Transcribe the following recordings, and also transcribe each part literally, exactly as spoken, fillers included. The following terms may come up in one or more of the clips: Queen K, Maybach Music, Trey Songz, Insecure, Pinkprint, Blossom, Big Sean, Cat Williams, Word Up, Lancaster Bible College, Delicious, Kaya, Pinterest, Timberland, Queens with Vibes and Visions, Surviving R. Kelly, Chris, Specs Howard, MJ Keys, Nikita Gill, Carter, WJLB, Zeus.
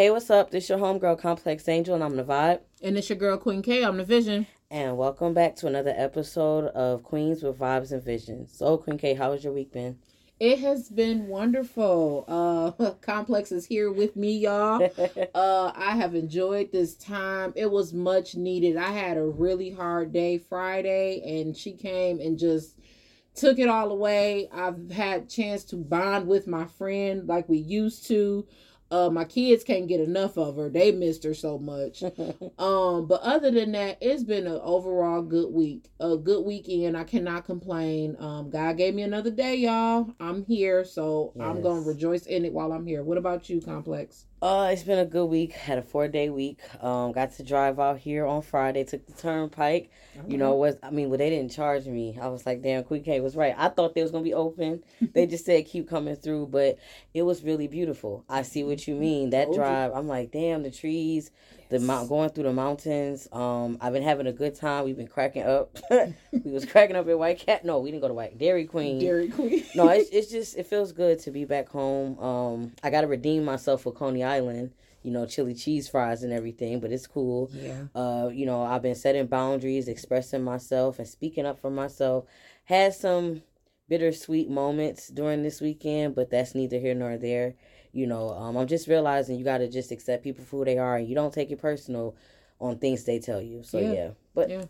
Hey, what's up? This your homegirl, Complex Angel, and I'm the vibe. And it's your girl, Queen K. I'm the vision. And welcome back to another episode of Queens with Vibes and Visions. So, Queen K, how has your week been? It has been wonderful. Uh, Complex is here with me, y'all. uh, I have enjoyed this time. It was much needed. I had a really hard day Friday, and she came and just took it all away. I've had a chance to bond with my friend like we used to. Uh, my kids can't get enough of her. They missed her so much. um, but other than that, it's been an overall good week, a good weekend. I cannot complain. Um, God gave me another day, y'all. I'm here, so yes. I'm going to rejoice in it while I'm here. What about you, Complex? Uh, it's been a good week. Had a four-day week. Um, got to drive out here on Friday. Took the turnpike. Oh. You know, was I mean, well, they didn't charge me. I was like, damn, Queen K was right. I thought they was going to be open. They just said keep coming through, but it was really beautiful. I see what you mean. That drive, I'm like, damn, the trees, yes. the mount, going through the mountains. Um, I've been having a good time. We've been cracking up. We was cracking up at White Cat. No, we didn't go to White Dairy Queen. Dairy Queen. No, it's it's just, it feels good to be back home. Um, I got to redeem myself for Coney Island. Island, you know, chili cheese fries and everything, but it's cool. Yeah. Uh, you know, I've been setting boundaries, expressing myself and speaking up for myself. Had some bittersweet moments during this weekend, but that's neither here nor there. You know, um, I'm just realizing you got to just accept people for who they are, and you don't take it personal on things they tell you. So, yeah. yeah. But yeah.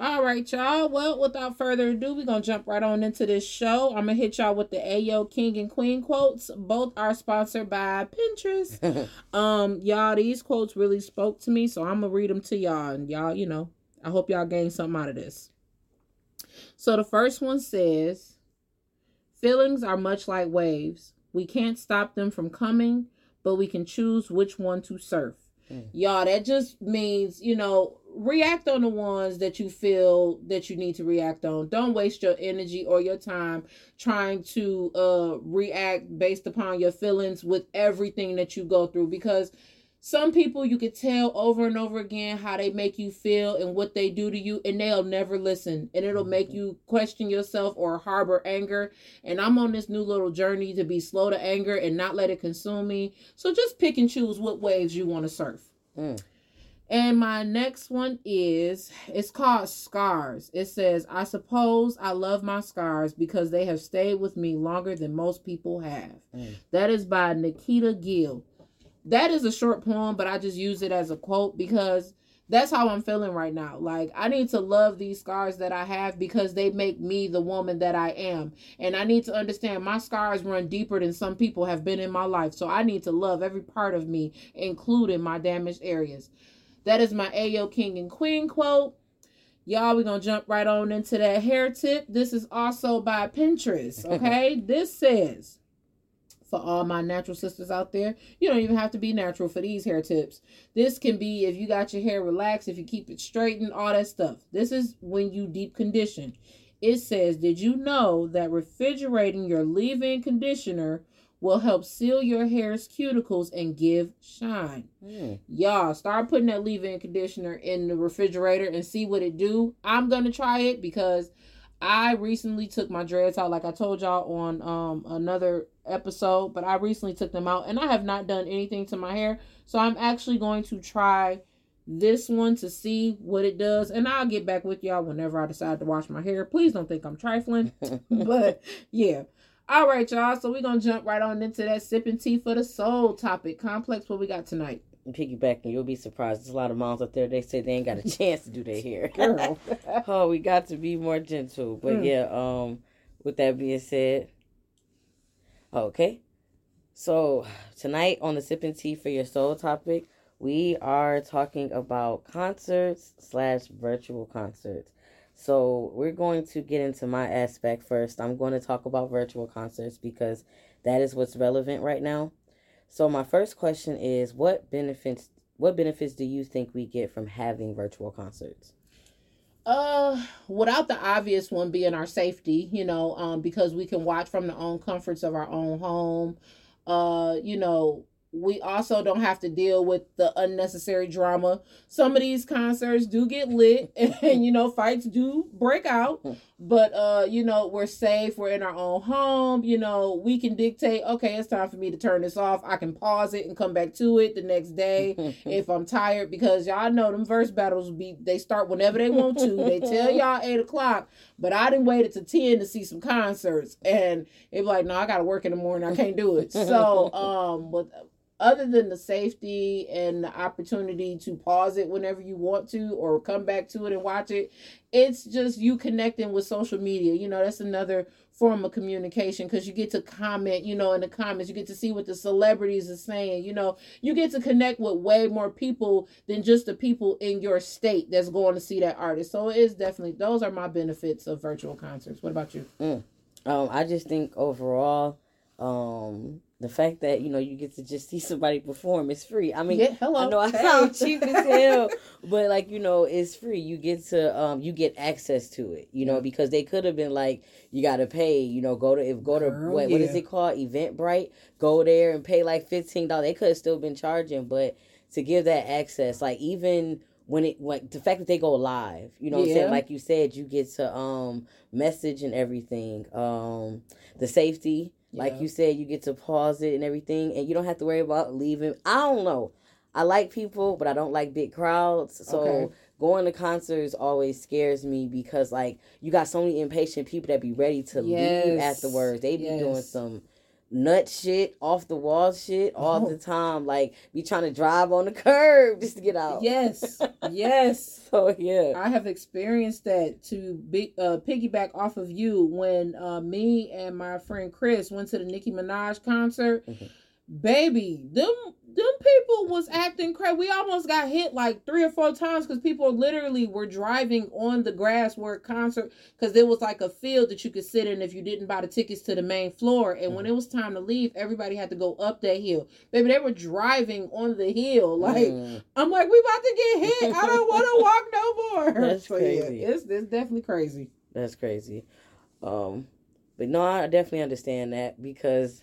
All right, y'all. Well, without further ado, we're going to jump right on into this show. I'm going to hit y'all with the Ayo King and Queen quotes. Both are sponsored by Pinterest. um, y'all, these quotes really spoke to me, so I'm going to read them to y'all. And y'all, you know, I hope y'all gain something out of this. So the first one says, feelings are much like waves. We can't stop them from coming, but we can choose which one to surf. Mm. Y'all, that just means, you know, react on the ones that you feel that you need to react on. Don't waste your energy or your time trying to uh, react based upon your feelings with everything that you go through, because some people you could tell over and over again how they make you feel and what they do to you, and they'll never listen, and it'll make you question yourself or harbor anger. And I'm on this new little journey to be slow to anger and not let it consume me. So just pick and choose what waves you want to surf. Mm. And my next one is, it's called Scars. It says, I suppose I love my scars because they have stayed with me longer than most people have. Mm. That is by Nikita Gill. That is a short poem, but I just use it as a quote because that's how I'm feeling right now. Like, I need to love these scars that I have because they make me the woman that I am. And I need to understand my scars run deeper than some people have been in my life. So I need to love every part of me, including my damaged areas. That is my Ayo King and Queen quote. Y'all, we're going to jump right on into that hair tip. This is also by Pinterest, okay? This says, for all my natural sisters out there, you don't even have to be natural for these hair tips. This can be if you got your hair relaxed, if you keep it straightened, all that stuff. This is when you deep condition. It says, did you know that refrigerating your leave-in conditioner will help seal your hair's cuticles and give shine. Mm. Y'all, start putting that leave-in conditioner in the refrigerator and see what it do. I'm going to try it because I recently took my dreads out, like I told y'all on um another episode, but I recently took them out, and I have not done anything to my hair, so I'm actually going to try this one to see what it does, and I'll get back with y'all whenever I decide to wash my hair. Please don't think I'm trifling, but yeah. All right, y'all. So we're going to jump right on into that sipping tea for the soul topic. Complex, what we got tonight? Piggybacking, you'll be surprised. There's a lot of moms out there. They say they ain't got a chance to do their hair. Girl. Oh, we got to be more gentle. But mm. yeah, um, with that being said, okay. So tonight on the sipping tea for your soul topic, we are talking about concerts slash virtual concerts. So we're going to get into my aspect first. I'm going to talk about virtual concerts because that is what's relevant right now. So my first question is, what benefits what benefits do you think we get from having virtual concerts? Uh, without the obvious one being our safety, you know, um, because we can watch from the own comforts of our own home. Uh, you know, we also don't have to deal with the unnecessary drama. Some of these concerts do get lit and, you know, fights do break out. But, uh, you know, we're safe. We're in our own home. You know, we can dictate, okay, it's time for me to turn this off. I can pause it and come back to it the next day if I'm tired. Because y'all know them verse battles, be they start whenever they want to. They tell y'all eight o'clock. But I didn't wait to ten to see some concerts. And it be like, no, I got to work in the morning. I can't do it. So, um, but... other than the safety and the opportunity to pause it whenever you want to or come back to it and watch it, it's just you connecting with social media. You know, that's another form of communication because you get to comment, you know, in the comments. You get to see what the celebrities are saying. You know, you get to connect with way more people than just the people in your state that's going to see that artist. So it is definitely, those are my benefits of virtual concerts. What about you? Mm. Um, I just think overall... Um, the fact that, you know, you get to just see somebody perform is free. I mean, yeah, hello. I know I sound cheap as hell, but like, you know, it's free. You get to, um, you get access to it, you know, because they could have been like, you got to pay, you know, go to, if go to, oh, what, yeah. what is it called? Eventbrite, go there and pay like fifteen dollars. They could have still been charging, but to give that access, like even when it, like the fact that they go live, you know yeah. what I'm saying? Like you said, you get to, um, message and everything, um, the safety. Like yeah. you said, you get to pause it and everything, and you don't have to worry about leaving. I don't know. I like people, but I don't like big crowds. So okay. going to concerts always scares me because, like, you got so many impatient people that be ready to yes. leave afterwards. They be yes. doing some nut shit, off the wall shit all oh. the time. Like, be trying to drive on the curb just to get out. Yes, yes. So, yeah. I have experienced that to be, uh, piggyback off of you when uh, me and my friend Chris went to the Nicki Minaj concert. Mm-hmm. Baby, them them people was acting crazy. We almost got hit like three or four times because people literally were driving on the grass where a concert, because there was like a field that you could sit in if you didn't buy the tickets to the main floor. And mm-hmm. when it was time to leave, everybody had to go up that hill. Baby, they were driving on the hill. Like mm. I'm like, we about to get hit. I don't want to walk no more. That's so, crazy. Yeah, it's it's definitely crazy. That's crazy. Um, but no, I definitely understand that because.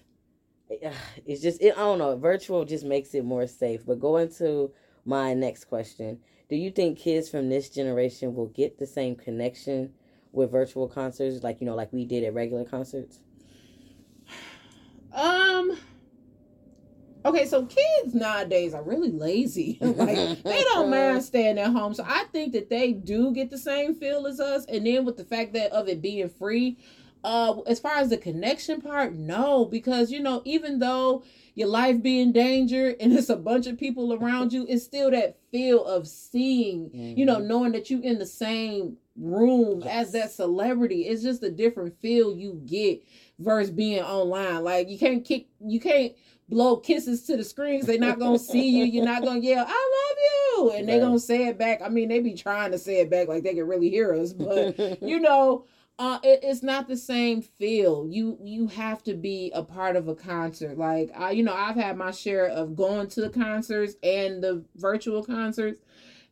It's just, it, I don't know, virtual just makes it more safe. But going to my next question, do you think kids from this generation will get the same connection with virtual concerts, like, you know, like we did at regular concerts? Um... Okay, so kids nowadays are really lazy. Like, they don't mind staying at home. So I think that they do get the same feel as us. And then with the fact that of it being free... Uh, as far as the connection part, no, because, you know, even though your life be in danger and it's a bunch of people around you, it's still that feel of seeing, mm-hmm. you know, knowing that you in the same room yes. as that celebrity. It's just a different feel you get versus being online. Like you can't kick, you can't blow kisses to the screens. They're not going to see you. You're not going to yell, I love you. And they're going to say it back. I mean, they be trying to say it back like they can really hear us, but you know, Uh, it, it's not the same feel. You you have to be a part of a concert. Like, I, you know, I've had my share of going to the concerts and the virtual concerts.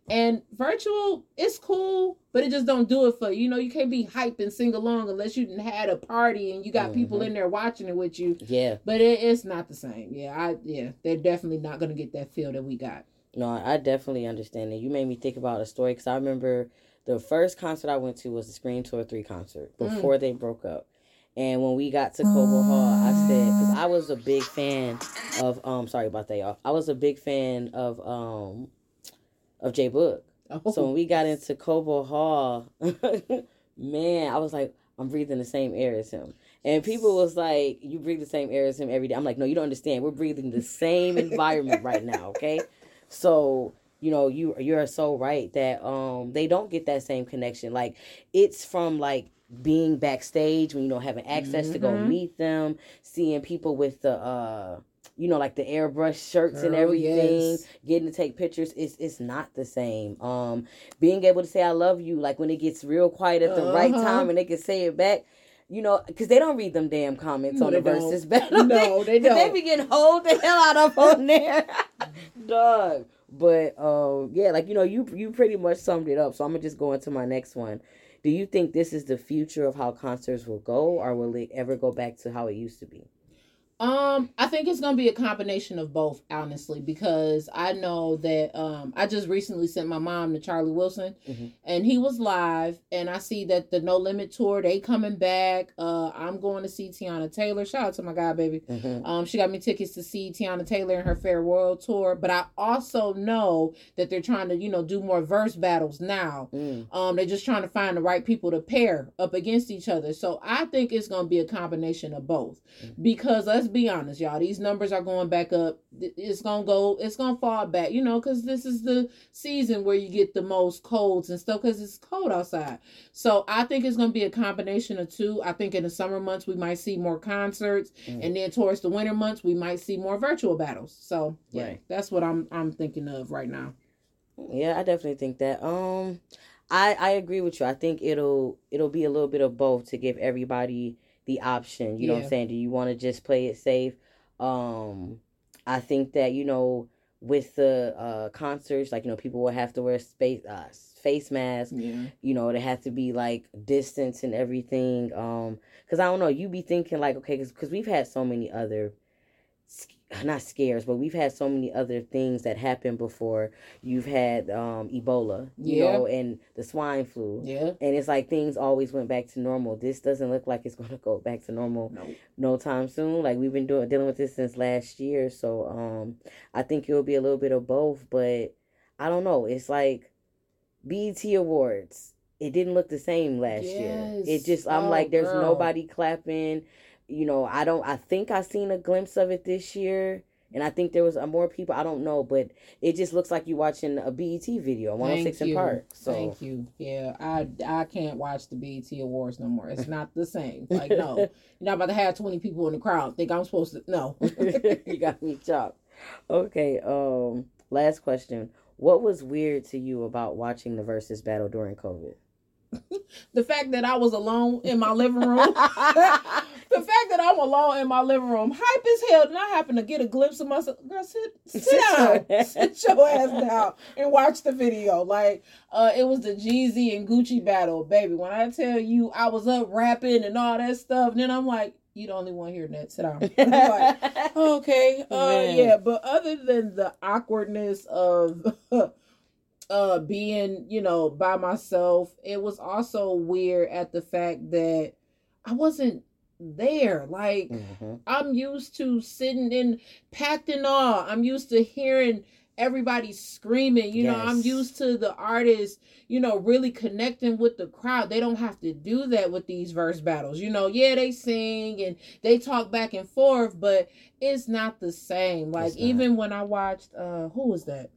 And virtual, it's cool, but it just don't do it for you. You know, you can't be hype and sing along unless you had a party and you got mm-hmm. people in there watching it with you. Yeah. But it, it's not the same. Yeah, I yeah, they're definitely not going to get that feel that we got. No, I definitely understand it. You made me think about a story because I remember... the first concert I went to was the Scream Tour three concert before mm. they broke up. And when we got to Cobo Hall, I said, because I was a big fan of, um, sorry about that, y'all. I was a big fan of um, of J Boog. Oh. So when we got into Cobo Hall, man, I was like, I'm breathing the same air as him. And people was like, you breathe the same air as him every day. I'm like, no, you don't understand. We're breathing the same environment right now, okay? So... you know, you, you're so right that um they don't get that same connection. Like, it's from, like, being backstage when you don't have access mm-hmm. to go meet them, seeing people with the, uh you know, like the airbrush shirts Girl, and everything, yes. getting to take pictures. It's it's not the same. Um, Being able to say I love you, like, when it gets real quiet at the uh-huh. right time and they can say it back. You know, because they don't read them damn comments no, on the versus battle. No, they don't. They be getting hold the hell out of on there. Dog. But, um, yeah, like, you know, you you pretty much summed it up. So I'm going to just go into my next one. Do you think this is the future of how concerts will go, or will it ever go back to how it used to be? Um, I think it's going to be a combination of both, honestly, because I know that um, I just recently sent my mom to Charlie Wilson, mm-hmm. and he was live, and I see that the No Limit Tour, they coming back. Uh, I'm going to see Teyana Taylor. Shout out to my guy, baby. Mm-hmm. Um, she got me tickets to see Teyana Taylor in her farewell tour, but I also know that they're trying to, you know, do more verse battles now. Mm. Um, they're just trying to find the right people to pair up against each other. So I think it's going to be a combination of both, mm-hmm. because let's be honest, y'all, these numbers are going back up. It's gonna go, it's gonna fall back, you know, because this is the season where you get the most colds and stuff because it's cold outside. So I think it's gonna be a combination of two. I think in the summer months we might see more concerts, mm. and then towards the winter months we might see more virtual battles. So yeah, right. That's what I'm I'm thinking of right now. Yeah, I definitely think that. Um, I I agree with you. I think it'll it'll be a little bit of both to give everybody the option, you know yeah. what I'm saying? Do you want to just play it safe? Um, I think that, you know, with the uh, concerts, like, you know, people will have to wear space, uh, face masks. Yeah. You know, they have to be, like, distance and everything. Because, um, I don't know, you be thinking, like, okay, because we've had so many other, not scares, but we've had so many other things that happened before. You've had um, Ebola, you yeah. know, and the swine flu. Yeah. And it's like things always went back to normal. This doesn't look like it's going to go back to normal no. no time soon. Like, we've been doing dealing with this since last year. So um, I think it'll be a little bit of both, but I don't know. It's like B E T Awards. It didn't look the same last yes. year. It just, I'm oh, like, there's girl. nobody clapping. You know, I don't, I think I seen a glimpse of it this year, and I think there was a more people, I don't know, but it just looks like you're watching a B E T video, one oh six in Park. So. Thank you. Yeah, I I can't watch the B E T Awards no more. It's not the same. Like, no. You're not about to have twenty people in the crowd. Think I'm supposed to, no. You got me chopped. Okay, um, last question. What was weird to you about watching the Versus battle during COVID? The fact that I was alone in my living room. The fact that I'm alone in my living room, hype as hell, and I happen to get a glimpse of myself. Girl, sit, sit down. Sit your ass down and watch the video. Like, uh, it was the Jeezy and Gucci battle, baby. When I tell you I was up rapping and all that stuff, and then I'm like, you the only one here, Ned. Sit down. Like, okay. Uh, yeah, but other than the awkwardness of... Uh, being, you know, by myself, it was also weird at the fact that I wasn't there. Like, mm-hmm. I'm used to sitting in, packed in awe. I'm used to hearing everybody screaming. You yes. know, I'm used to the artists, you know, really connecting with the crowd. They don't have to do that with these verse battles. You know, yeah, they sing and they talk back and forth, but it's not the same. Like, even when I watched, uh, who was that?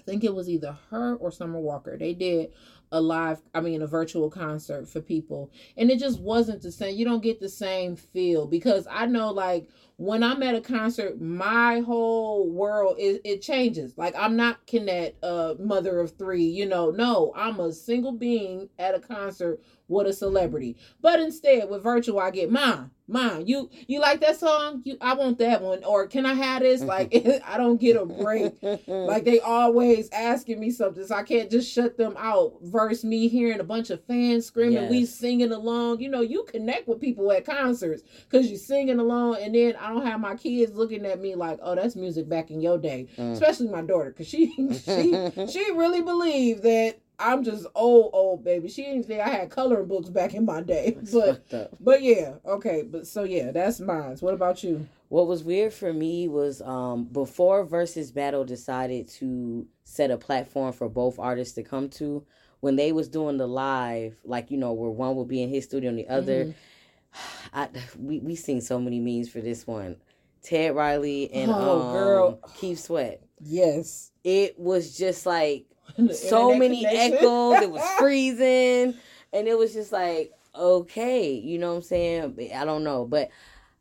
I think it was either her or Summer Walker. They did a live, I mean, a virtual concert for people. And it just wasn't the same. You don't get the same feel because I know, like, when I'm at a concert, my whole world, is it changes. Like, I'm not Kinet, uh, mother of three, you know. No, I'm a single being at a concert with a celebrity. But instead, with virtual, I get mine. Mom, you you like that song? You I want that one. Or can I have this? Like, I don't get a break. Like, they always asking me something. So I can't just shut them out. Versus me hearing a bunch of fans screaming. Yes. We singing along. You know, you connect with people at concerts because you're singing along. And then I don't have my kids looking at me like, oh, that's music back in your day. Mm. Especially my daughter. Because she, she, she really believed that. I'm just old, old baby. She didn't think I had coloring books back in my day. But but yeah, okay. But so yeah, that's mine. What about you? What was weird for me was um, before Versus Battle decided to set a platform for both artists to come to, when they was doing the live, like, you know, where one would be in his studio and the other, mm-hmm. I we we seen so many memes for this one. Ted Riley and oh, um, girl. Keith Sweat. Yes. It was just like, so many connection. Echoes, it was freezing, and it was just like, okay, you know what I'm saying? I don't know, but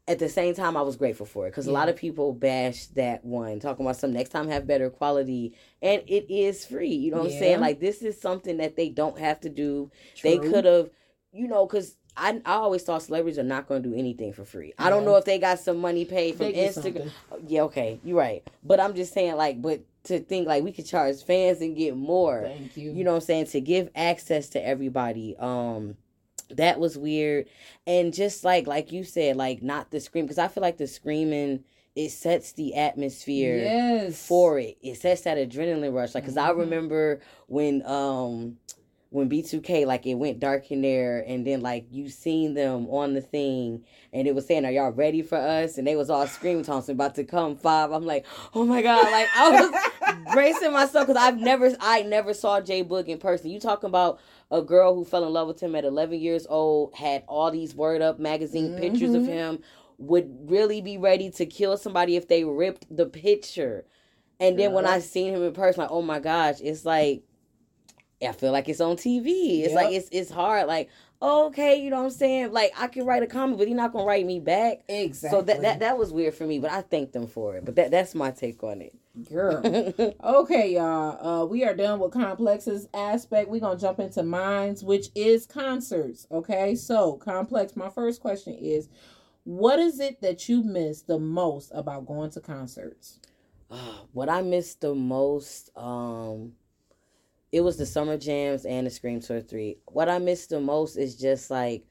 at the same time, I was grateful for it, because yeah. a lot of people bashed that one, talking about some next time have better quality, and it is free, you know what yeah. I'm saying? Like, this is something that they don't have to do. True. They could have, you know, because... I, I always thought celebrities are not going to do anything for free. Yeah. I don't know if they got some money paid from Instagram. Yeah, okay, you're right. But I'm just saying, like, but to think, like, we could charge fans and get more. Thank you. You know what I'm saying? To give access to everybody. Um, that was weird. And just like, like you said, like not the scream, because I feel like the screaming, it sets the atmosphere yes. for it. It sets that adrenaline rush. Like, because mm-hmm. I remember when, um, when B two K, like, it went dark in there, and then, like, you seen them on the thing, and it was saying, are y'all ready for us? And they was all screaming, Thompson, about to come five. I'm like, oh, my God. Like, I was bracing myself, because I've never, I never saw J Boog in person. You talking about a girl who fell in love with him at eleven years old, had all these Word Up magazine mm-hmm. pictures of him, would really be ready to kill somebody if they ripped the picture. And then yeah. when I seen him in person, like, oh, my gosh, it's like, I feel like it's on T V. It's yep. like, it's it's hard. Like, okay, you know what I'm saying? Like, I can write a comment, but you're not going to write me back. Exactly. So that, that that was weird for me, but I thanked them for it. But that that's my take on it. Girl. Okay, y'all. Uh, we are done with Complex's aspect. We're going to jump into mine's, which is concerts. Okay? So, Complex, my first question is, what is it that you miss the most about going to concerts? Uh, what I miss the most... um. It was the Summer Jams and the Scream Tour three. What I miss the most is just, like,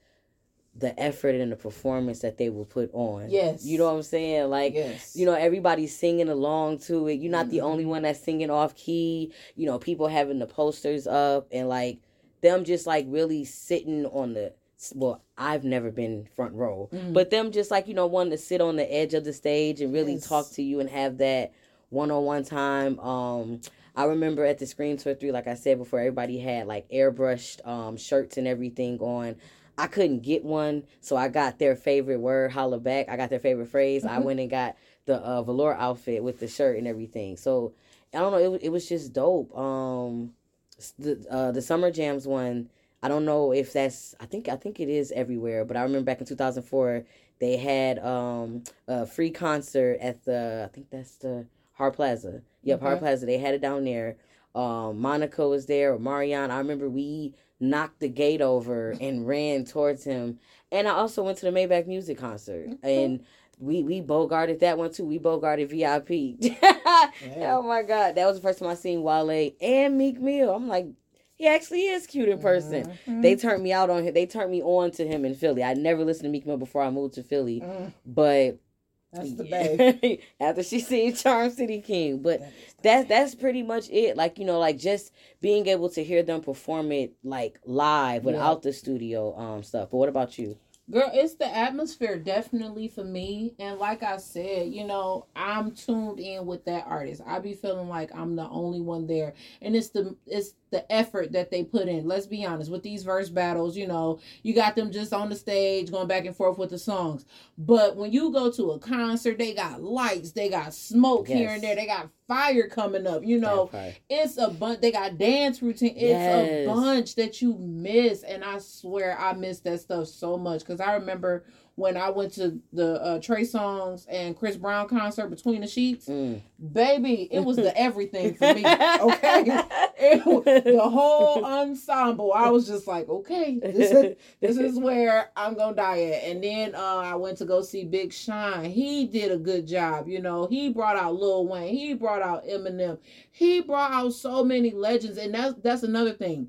the effort and the performance that they will put on. Yes. You know what I'm saying? Like, yes. you know, everybody's singing along to it. You're not mm-hmm. the only one that's singing off key. You know, people having the posters up and, like, them just, like, really sitting on the... Well, I've never been front row. Mm-hmm. But them just, like, you know, wanting to sit on the edge of the stage and really yes. talk to you and have that one-on-one time. Um... I remember at the Scream Tour three, like I said before, everybody had, like, airbrushed um, shirts and everything on. I couldn't get one, so I got their favorite word, holla back. I got their favorite phrase. Mm-hmm. I went and got the uh, velour outfit with the shirt and everything. So, I don't know. It, it was just dope. Um, the uh, the Summer Jams one, I don't know if that's... I think I think it is everywhere, but I remember back in two thousand four, they had um, a free concert at the... I think that's the... Hard Plaza. Yep, mm-hmm. Hard Plaza. They had it down there. Um, Monica was there, or Marianne. I remember we knocked the gate over and ran towards him. And I also went to the Maybach Music concert. Mm-hmm. And we, we bogarted that one, too. We bogarted V I P. yeah. Oh, my God. That was the first time I seen Wale and Meek Mill. I'm like, he actually is cute in person. Mm-hmm. They turned me out on him. They turned me on to him in Philly. I never listened to Meek Mill before I moved to Philly. Mm. But... That's the babe. After she seen Charm City King. But that's that's pretty much it. Like, you know, like just being able to hear them perform it like live without yeah. the studio um stuff. But what about you? Girl, it's the atmosphere definitely for me. And like I said, you know, I'm tuned in with that artist. I be feeling like I'm the only one there. And it's the it's the effort that they put in. Let's be honest. With these verse battles, you know, you got them just on the stage going back and forth with the songs. But when you go to a concert, they got lights. They got smoke yes. here and there. They got fire coming up. You know, it's a bunch. They got dance routine. It's yes. a bunch that you miss. And I swear I miss that stuff so much. Because I remember when I went to the uh, Trey Songz and Chris Brown concert, Between the Sheets. Mm. Baby, it was the everything for me. Okay? It was the whole ensemble. I was just like, okay, this is, this is where I'm going to die at. And then uh, I went to go see Big Sean. He did a good job. You know, he brought out Lil Wayne. He brought out Eminem. He brought out so many legends. And that's, that's another thing.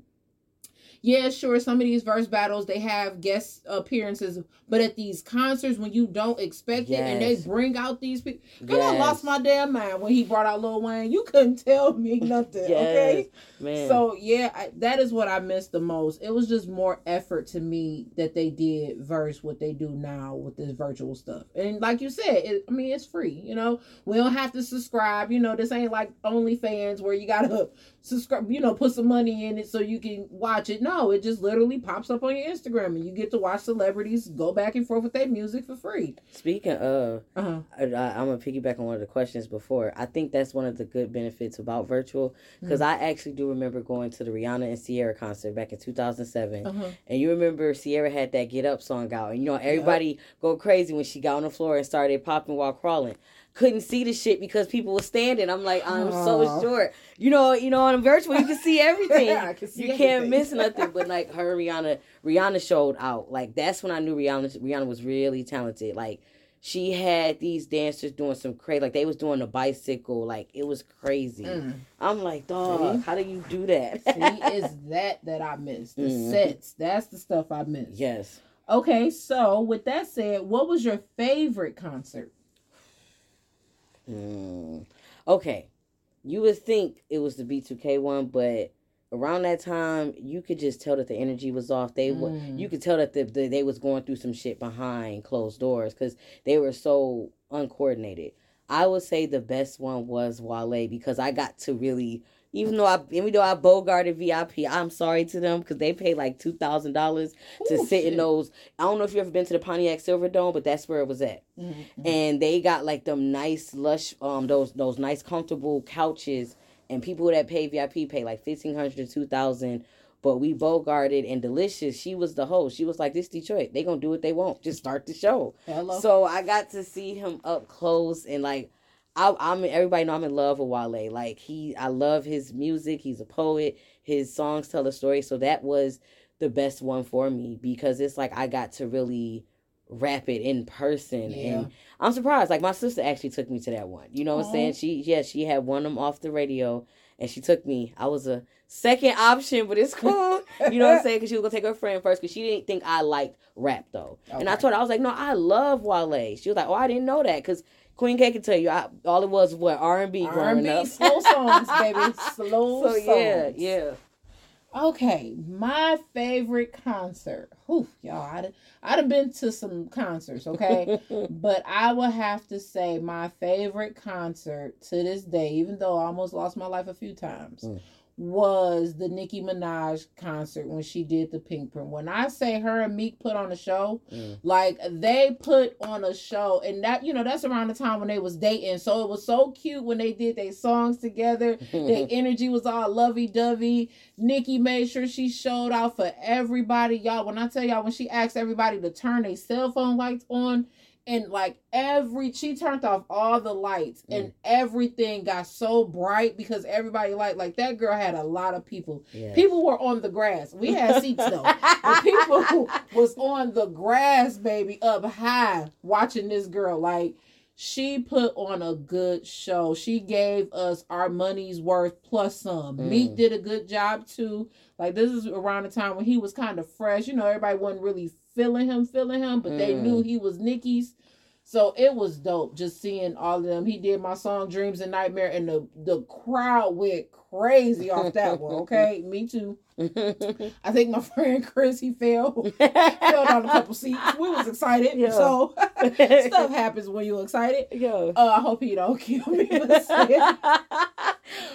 Yeah, sure, some of these verse battles, they have guest appearances, but at these concerts, when you don't expect yes. it, and they bring out these people, girl, yes. I lost my damn mind when he brought out Lil Wayne. You couldn't tell me nothing, yes. okay? Man. So, yeah, I, that is what I missed the most. It was just more effort to me that they did versus what they do now with this virtual stuff. And like you said, it, I mean, it's free, you know? We don't have to subscribe. You know, this ain't like OnlyFans where you got to subscribe, you know, put some money in it so you can watch it. No. No, it just literally pops up on your Instagram and you get to watch celebrities go back and forth with their music for free. Speaking of, uh-huh. I, I, I'm going to piggyback on one of the questions before. I think that's one of the good benefits about virtual because mm-hmm. I actually do remember going to the Rihanna and Ciara concert back in two thousand seven. Uh-huh. And you remember Ciara had that Get Up song out. And, you know, everybody yep. go crazy when she got on the floor and started popping while crawling. Couldn't see the shit because people were standing. I'm like, I'm Aww. so short. You know, you know, on virtual, you can see everything. yeah, can see you everything. Can't miss nothing. But like her, Rihanna, Rihanna showed out. Like that's when I knew Rihanna, Rihanna was really talented. Like she had these dancers doing some crazy, like they was doing a bicycle, like it was crazy. Mm. I'm like, dog, see? How do you do that? See, it's that that I missed. The mm. sets, that's the stuff I missed. Yes. Okay, so with that said, what was your favorite concert? Mm. Okay, you would think it was the B two K one, but around that time, you could just tell that the energy was off. They mm. were, you could tell that the, the, they was going through some shit behind closed doors because they were so uncoordinated. I would say the best one was Wale because I got to really, even though I even though I bogarted V I P, I'm sorry to them because they paid like two thousand dollars to Ooh, sit shit. in those. I don't know if you ever been to the Pontiac Silverdome, but that's where it was at. Mm-hmm. And they got like them nice, lush, um, those those nice, comfortable couches. And people that pay V I P pay like fifteen hundred dollars to two thousand dollars. But we bogarted and Delicious, she was the host. She was like, this Detroit. They going to do what they want. Just start the show. Hello. So I got to see him up close. And like, I, I'm everybody know I'm in love with Wale. Like, he, I love his music. He's a poet. His songs tell a story. So that was the best one for me. Because it's like, I got to really rap it in person, yeah. And I'm surprised, like my sister actually took me to that one, you know what Aww. I'm saying, she yeah she had one of them off the radio and she took me. I was a second option, but it's cool. You know what I'm saying, because she was gonna take her friend first because she didn't think I liked rap though. Okay. And I told her, I was like, no, I love Wale. She was like, oh, I didn't know that, because Queen K can tell you, I, all it was what R and B growing up. Slow songs, baby. Slow so, songs. yeah yeah Okay, my favorite concert. Whew, y'all, I'd, I'd have been to some concerts, okay? But I would have to say my favorite concert to this day, even though I almost lost my life a few times, mm. was the Nicki Minaj concert when she did the Pinkprint. When I say her and Meek put on a show, mm. like they put on a show, and that, you know, that's around the time when they was dating. So it was so cute when they did their songs together. Their energy was all lovey-dovey. Nicki made sure she showed out for everybody. Y'all, when I tell y'all, when she asked everybody to turn their cell phone lights on, and like every, she turned off all the lights mm. and everything got so bright because everybody liked, like that girl had a lot of people. Yes. People were on the grass. We had seats though. But people was on the grass, baby, up high watching this girl. Like, she put on a good show. She gave us our money's worth plus some. Mm. Meek did a good job too. Like, this is around the time when he was kind of fresh. You know, everybody wasn't really feeling him, feeling him, but mm. they knew he was Nicki's. So it was dope just seeing all of them. He did my song Dreams and Nightmare, and the, the crowd went crazy off that one, okay? Me too. I think my friend Chris, he fell, fell down a couple seats. We was excited, yeah. So stuff happens when you're excited. Yeah. Uh, I hope he don't kill me.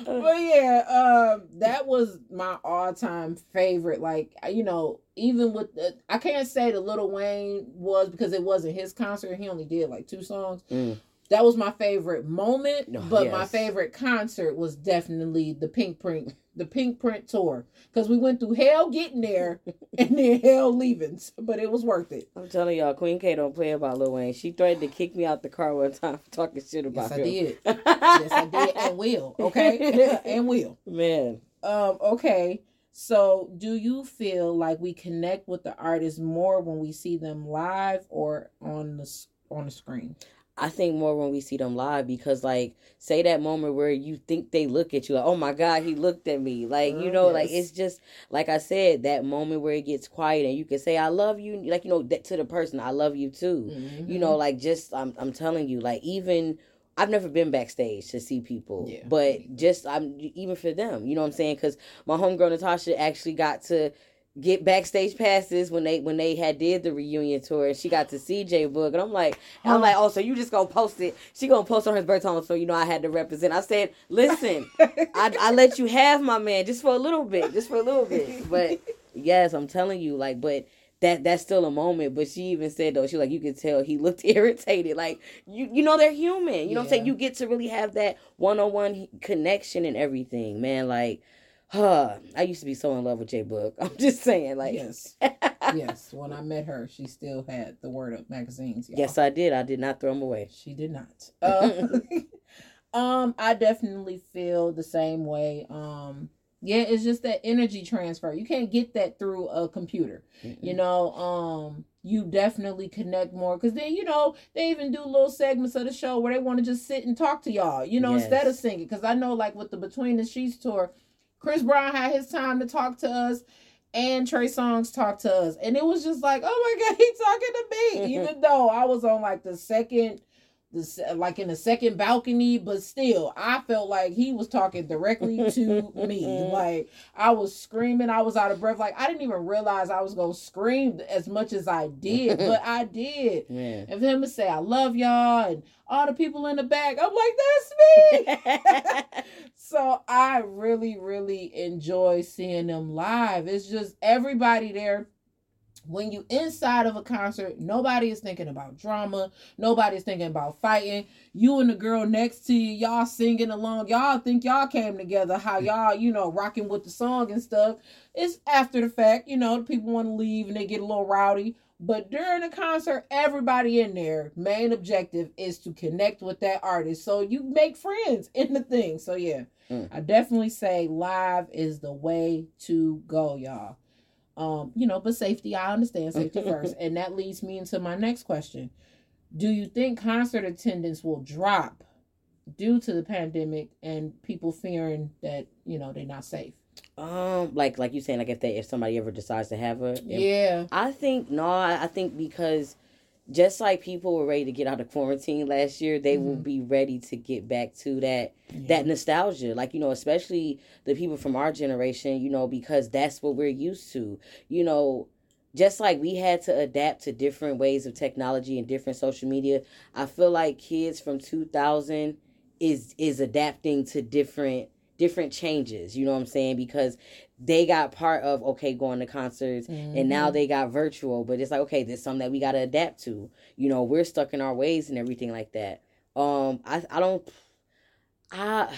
But yeah, um, that was my all-time favorite. Like, you know, even with, the, I can't say the Lil Wayne was, because it wasn't his concert. He only did like two songs. Mm. That was my favorite moment, oh, but yes. my favorite concert was definitely the Pinkprint, the Pinkprint tour, because we went through hell getting there and then hell leaving, but it was worth it. I'm telling y'all, Queen K don't play about Lil Wayne. She threatened to kick me out the car one time for talking shit about yes, him. Yes, I did. Yes, I did, and will. Okay, and will. Man. Um. Okay. So, do you feel like we connect with the artist more when we see them live or on the on the screen? I think more when we see them live, because like, say that moment where you think they look at you like, oh my God, he looked at me. Like, you know, yes. like it's just, like I said, that moment where it gets quiet and you can say, I love you. Like, you know, that to the person, I love you too. Mm-hmm. You know, like just, I'm I'm telling you, like even, I've never been backstage to see people, yeah. but just, I'm even for them, you know what I'm saying? Because my homegirl Natasha actually got to get backstage passes when they when they had did the reunion tour, and she got to see J Boog, and I'm like, and I'm like, oh, so you just gonna post it? She gonna post on his birthday, so you know I had to represent. I said, listen, I I let you have my man just for a little bit, just for a little bit. But yes, I'm telling you, like, but that that's still a moment. But she even said though, she like, you could tell he looked irritated. Like you you know they're human. You know yeah. what I'm saying? You get to really have that one on one connection and everything, man. Like. Huh. I used to be so in love with J Book. I'm just saying, like yes, yes. When I met her, she still had the Word Up magazines. Y'all. Yes, I did. I did not throw them away. She did not. Uh, um, I definitely feel the same way. Um, yeah, it's just that energy transfer. You can't get that through a computer. Mm-mm. You know, um, you definitely connect more. Because then, you know, they even do little segments of the show where they want to just sit and talk to y'all, you know, yes. instead of singing. Because I know, like, with the Between the Sheets tour, Chris Brown had his time to talk to us, and Trey Songz talked to us. And it was just like, oh, my God, he's talking to me. Even though I was on, like, the second, the like, in the second balcony. But still, I felt like he was talking directly to me. Like, I was screaming. I was out of breath. Like, I didn't even realize I was going to scream as much as I did. But I did. Yeah. And for him to say, I love y'all, and all the people in the back, I'm like, that's me. So I really, really enjoy seeing them live. It's just everybody there. When you inside of a concert, nobody is thinking about drama. Nobody's thinking about fighting. You and the girl next to you, y'all singing along. Y'all think y'all came together, how y'all, you know, rocking with the song and stuff. It's after the fact, you know, people want to leave and they get a little rowdy. But during the concert, everybody in there, main objective is to connect with that artist. So you make friends in the thing. So, yeah, mm. I definitely say live is the way to go, y'all. Um, you know, but safety, I understand safety first. And that leads me into my next question. Do you think concert attendance will drop due to the pandemic and people fearing that, you know, they're not safe? Um, like, like you saying, like if they, if somebody ever decides to have her. Yeah. I think, no, I think because just like people were ready to get out of quarantine last year, they mm-hmm. will be ready to get back to that yeah. that nostalgia. Like, you know, especially the people from our generation, you know, because that's what we're used to. You know, just like we had to adapt to different ways of technology and different social media, I feel like kids from two thousand is is adapting to different different changes, you know what I'm saying? Because they got part of, okay, going to concerts, mm-hmm. and now they got virtual, but it's like, okay, there's something that we got to adapt to. You know, we're stuck in our ways and everything like that. Um, I, I don't, I,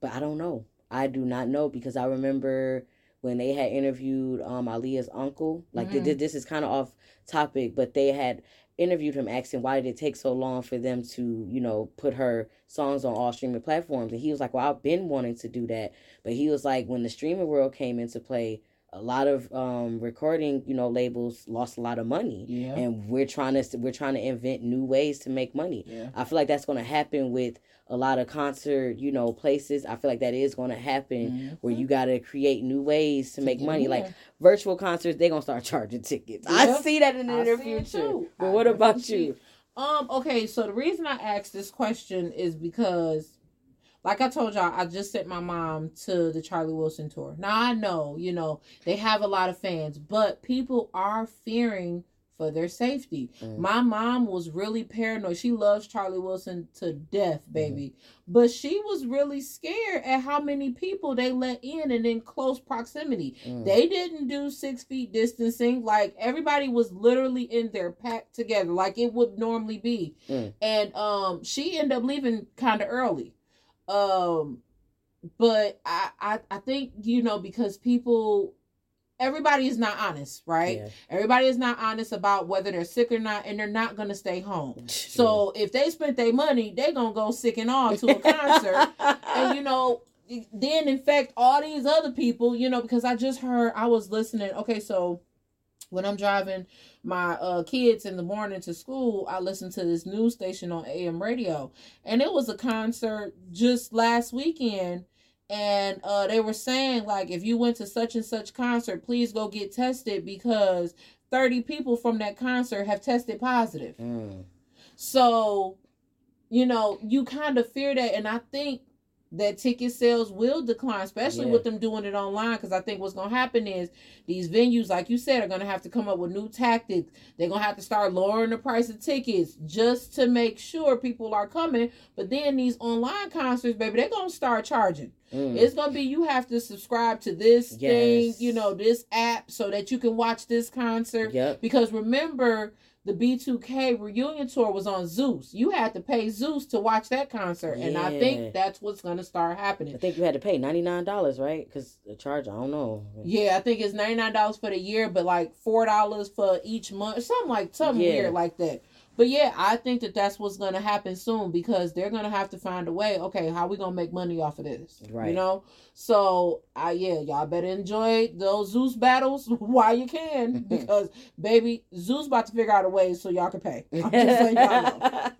but I don't know. I do not know, because I remember when they had interviewed um, Aaliyah's uncle, like mm-hmm. th- this is kind of off topic, but they had interviewed him asking why did it take so long for them to, you know, put her songs on all streaming platforms. And he was like, well, I've been wanting to do that. But he was like, when the streaming world came into play, a lot of um, recording, you know, labels lost a lot of money. Yeah. And we're trying to we're trying to invent new ways to make money. Yeah. I feel like that's going to happen with a lot of concert, you know, places. I feel like that is going to happen mm-hmm. where you got to create new ways to make yeah. money. Like virtual concerts, they're going to start charging tickets. Yeah. I see that in the I interview too. too. But I what about see. you? Um. Okay, so the reason I asked this question is because, like I told y'all, I just sent my mom to the Charlie Wilson tour. Now, I know, you know, they have a lot of fans, but people are fearing for their safety. Mm. My mom was really paranoid. She loves Charlie Wilson to death, baby. Mm. But she was really scared at how many people they let in and in close proximity. Mm. They didn't do six feet distancing. Like, everybody was literally in there packed together like it would normally be. Mm. And um, she ended up leaving kind of early. Um, but I, I, I think, you know, because people, everybody is not honest, right? Yeah. Everybody is not honest about whether they're sick or not, and they're not going to stay home. So if they spent their money, they're going to go sick and all to a concert. And, you know, then infect all these other people, you know, because I just heard, I was listening. Okay. So when I'm driving my uh, kids in the morning to school, I listen to this news station on A M radio. And it was a concert just last weekend. And uh, they were saying, like, if you went to such and such concert, please go get tested because thirty people from that concert have tested positive. Mm. So, you know, you kind of fear that. And I think that ticket sales will decline, especially yeah. with them doing it online. Because I think what's going to happen is these venues, like you said, are going to have to come up with new tactics. They're going to have to start lowering the price of tickets just to make sure people are coming. But then these online concerts, baby, they're going to start charging. Mm. It's going to be, you have to subscribe to this yes. thing, you know, this app so that you can watch this concert. Yep. Because remember, the B two K reunion tour was on Zeus. You had to pay Zeus to watch that concert. Yeah. And I think that's what's going to start happening. I think you had to pay ninety-nine dollars, right? Because the charge, I don't know. Yeah, I think it's ninety-nine dollars for the year, but like four dollars for each month. Something like something yeah. weird like that. But yeah, I think that that's what's going to happen soon, because they're going to have to find a way. Okay, how are we going to make money off of this? Right. You know? So, I, yeah, y'all better enjoy those Zeus battles while you can, because, baby, Zeus about to figure out a way so y'all can pay. I'm just letting y'all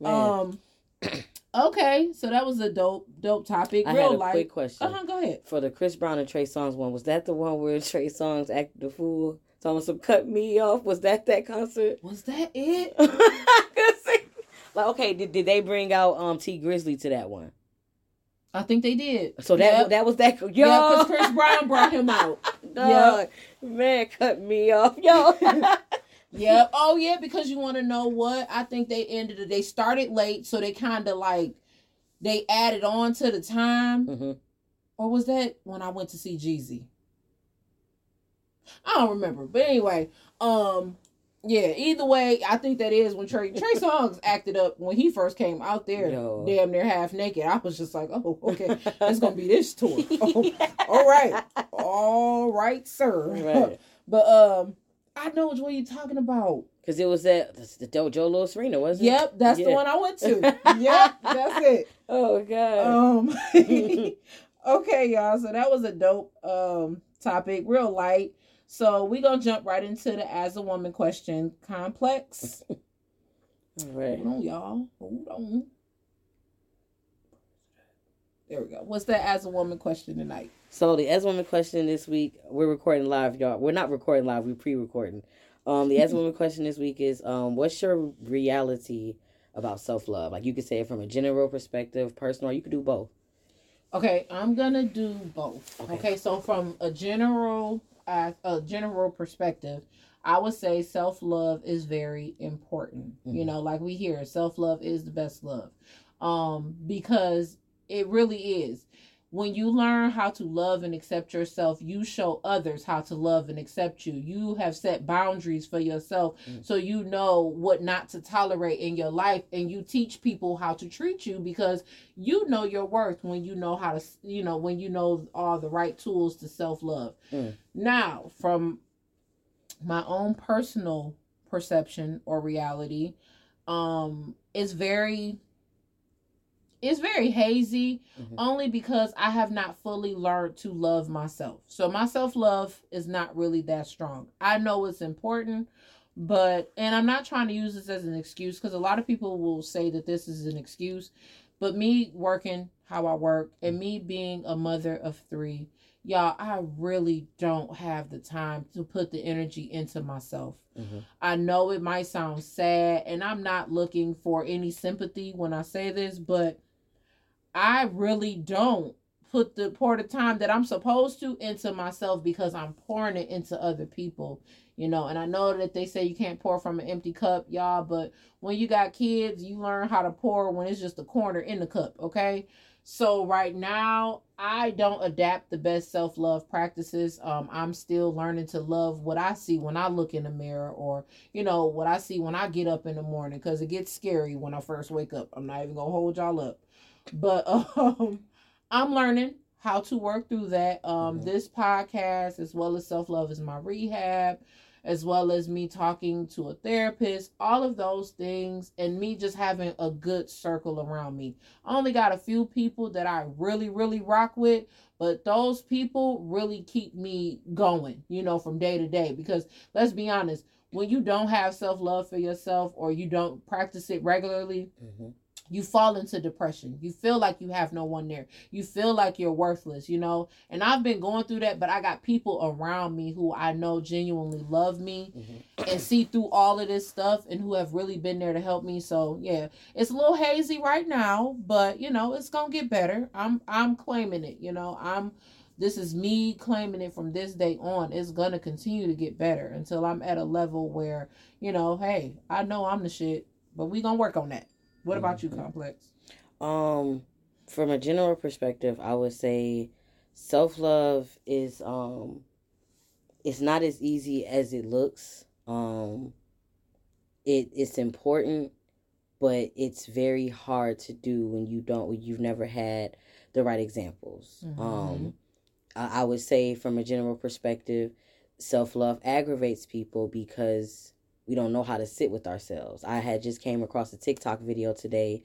know. Um, okay, so that was a dope, dope topic. I Real had a life. Quick question. Uh-huh, go ahead. For the Chris Brown and Trey Songz one, was that the one where Trey Songz acted the fool? Someone some cut me off. Was that that concert? Was that it? Like, okay, did, did they bring out um T Grizzly to that one? I think they did. So that yep. that was that. Yo, yeah, because Chris Brown brought him out. Yeah, man, cut me off, yo. Yeah. Oh yeah, because you want to know what? I think they ended it. They started late, so they kind of like they added on to the time. Mm-hmm. Or was that when I went to see Jeezy? I don't remember, but anyway, um, yeah. Either way, I think that is when Trey Trey Songz acted up when he first came out there, no. damn near half naked. I was just like, oh, okay, it's gonna be this tour. Oh, yeah. All right, all right, sir. Right. But um, I know which one you're talking about, because it was that the Dojo Lil Serena, wasn't it? Yep, that's yeah. the one I went to. Yep, that's it. Oh god. Um, okay, y'all. So that was a dope um topic, real light. So we're going to jump right into the As a Woman question complex. All right. Hold on, y'all. Hold on. There we go. What's that As a Woman question tonight? So the As a Woman question this week, we're recording live, y'all. We're not recording live. We're pre-recording. Um, the As a Woman question this week is, um, what's your reality about self-love? Like, you could say it from a general perspective, personal, or you could do both. Okay, I'm going to do both. Okay. okay, so from a general... As a general perspective, I would say self-love is very important. Mm-hmm. You know, like we hear, self-love is the best love. Um, because it really is. When you learn how to love and accept yourself, you show others how to love and accept you. You have set boundaries for yourself, mm-hmm. so you know what not to tolerate in your life, and you teach people how to treat you, because you know your worth when you know how to, you know, when you know all the right tools to self-love. Mm. Now, from my own personal perception or reality, um, it's very... It's very hazy, mm-hmm. only because I have not fully learned to love myself. So my self-love is not really that strong. I know it's important, but, and I'm not trying to use this as an excuse, because a lot of people will say that this is an excuse, but me working how I work and me being a mother of three, y'all, I really don't have the time to put the energy into myself. Mm-hmm. I know it might sound sad, and I'm not looking for any sympathy when I say this, but I really don't put the part of time that I'm supposed to into myself, because I'm pouring it into other people, you know, and I know that they say you can't pour from an empty cup, y'all, but when you got kids, you learn how to pour when it's just a corner in the cup, okay? So right now, I don't adapt the best self-love practices. Um, I'm still learning to love what I see when I look in the mirror, or, you know, what I see when I get up in the morning, because it gets scary when I first wake up. I'm not even going to hold y'all up. But um, I'm learning how to work through that. Um, mm-hmm. This podcast, as well as self-love, is my rehab, as well as me talking to a therapist, all of those things, and me just having a good circle around me. I only got a few people that I really, really rock with, but those people really keep me going, you know, from day to day, because let's be honest, when you don't have self-love for yourself, or you don't practice it regularly, mm-hmm. you fall into depression. You feel like you have no one there. You feel like you're worthless, you know? And I've been going through that, but I got people around me who I know genuinely love me, mm-hmm. and see through all of this stuff, and who have really been there to help me. So, yeah, it's a little hazy right now, but, you know, it's going to get better. I'm I'm claiming it, you know? I'm This is me claiming it from this day on. It's going to continue to get better until I'm at a level where, you know, hey, I know I'm the shit, but we going to work on that. What about you, Complex? Um, from a general perspective, I would say self-love is um, it's not as easy as it looks. Um, it it's important, but it's very hard to do when you don't when you've never had the right examples. Mm-hmm. Um, I, I would say from a general perspective, self-love aggravates people because We don't know how to sit with ourselves. I had just came across a TikTok video today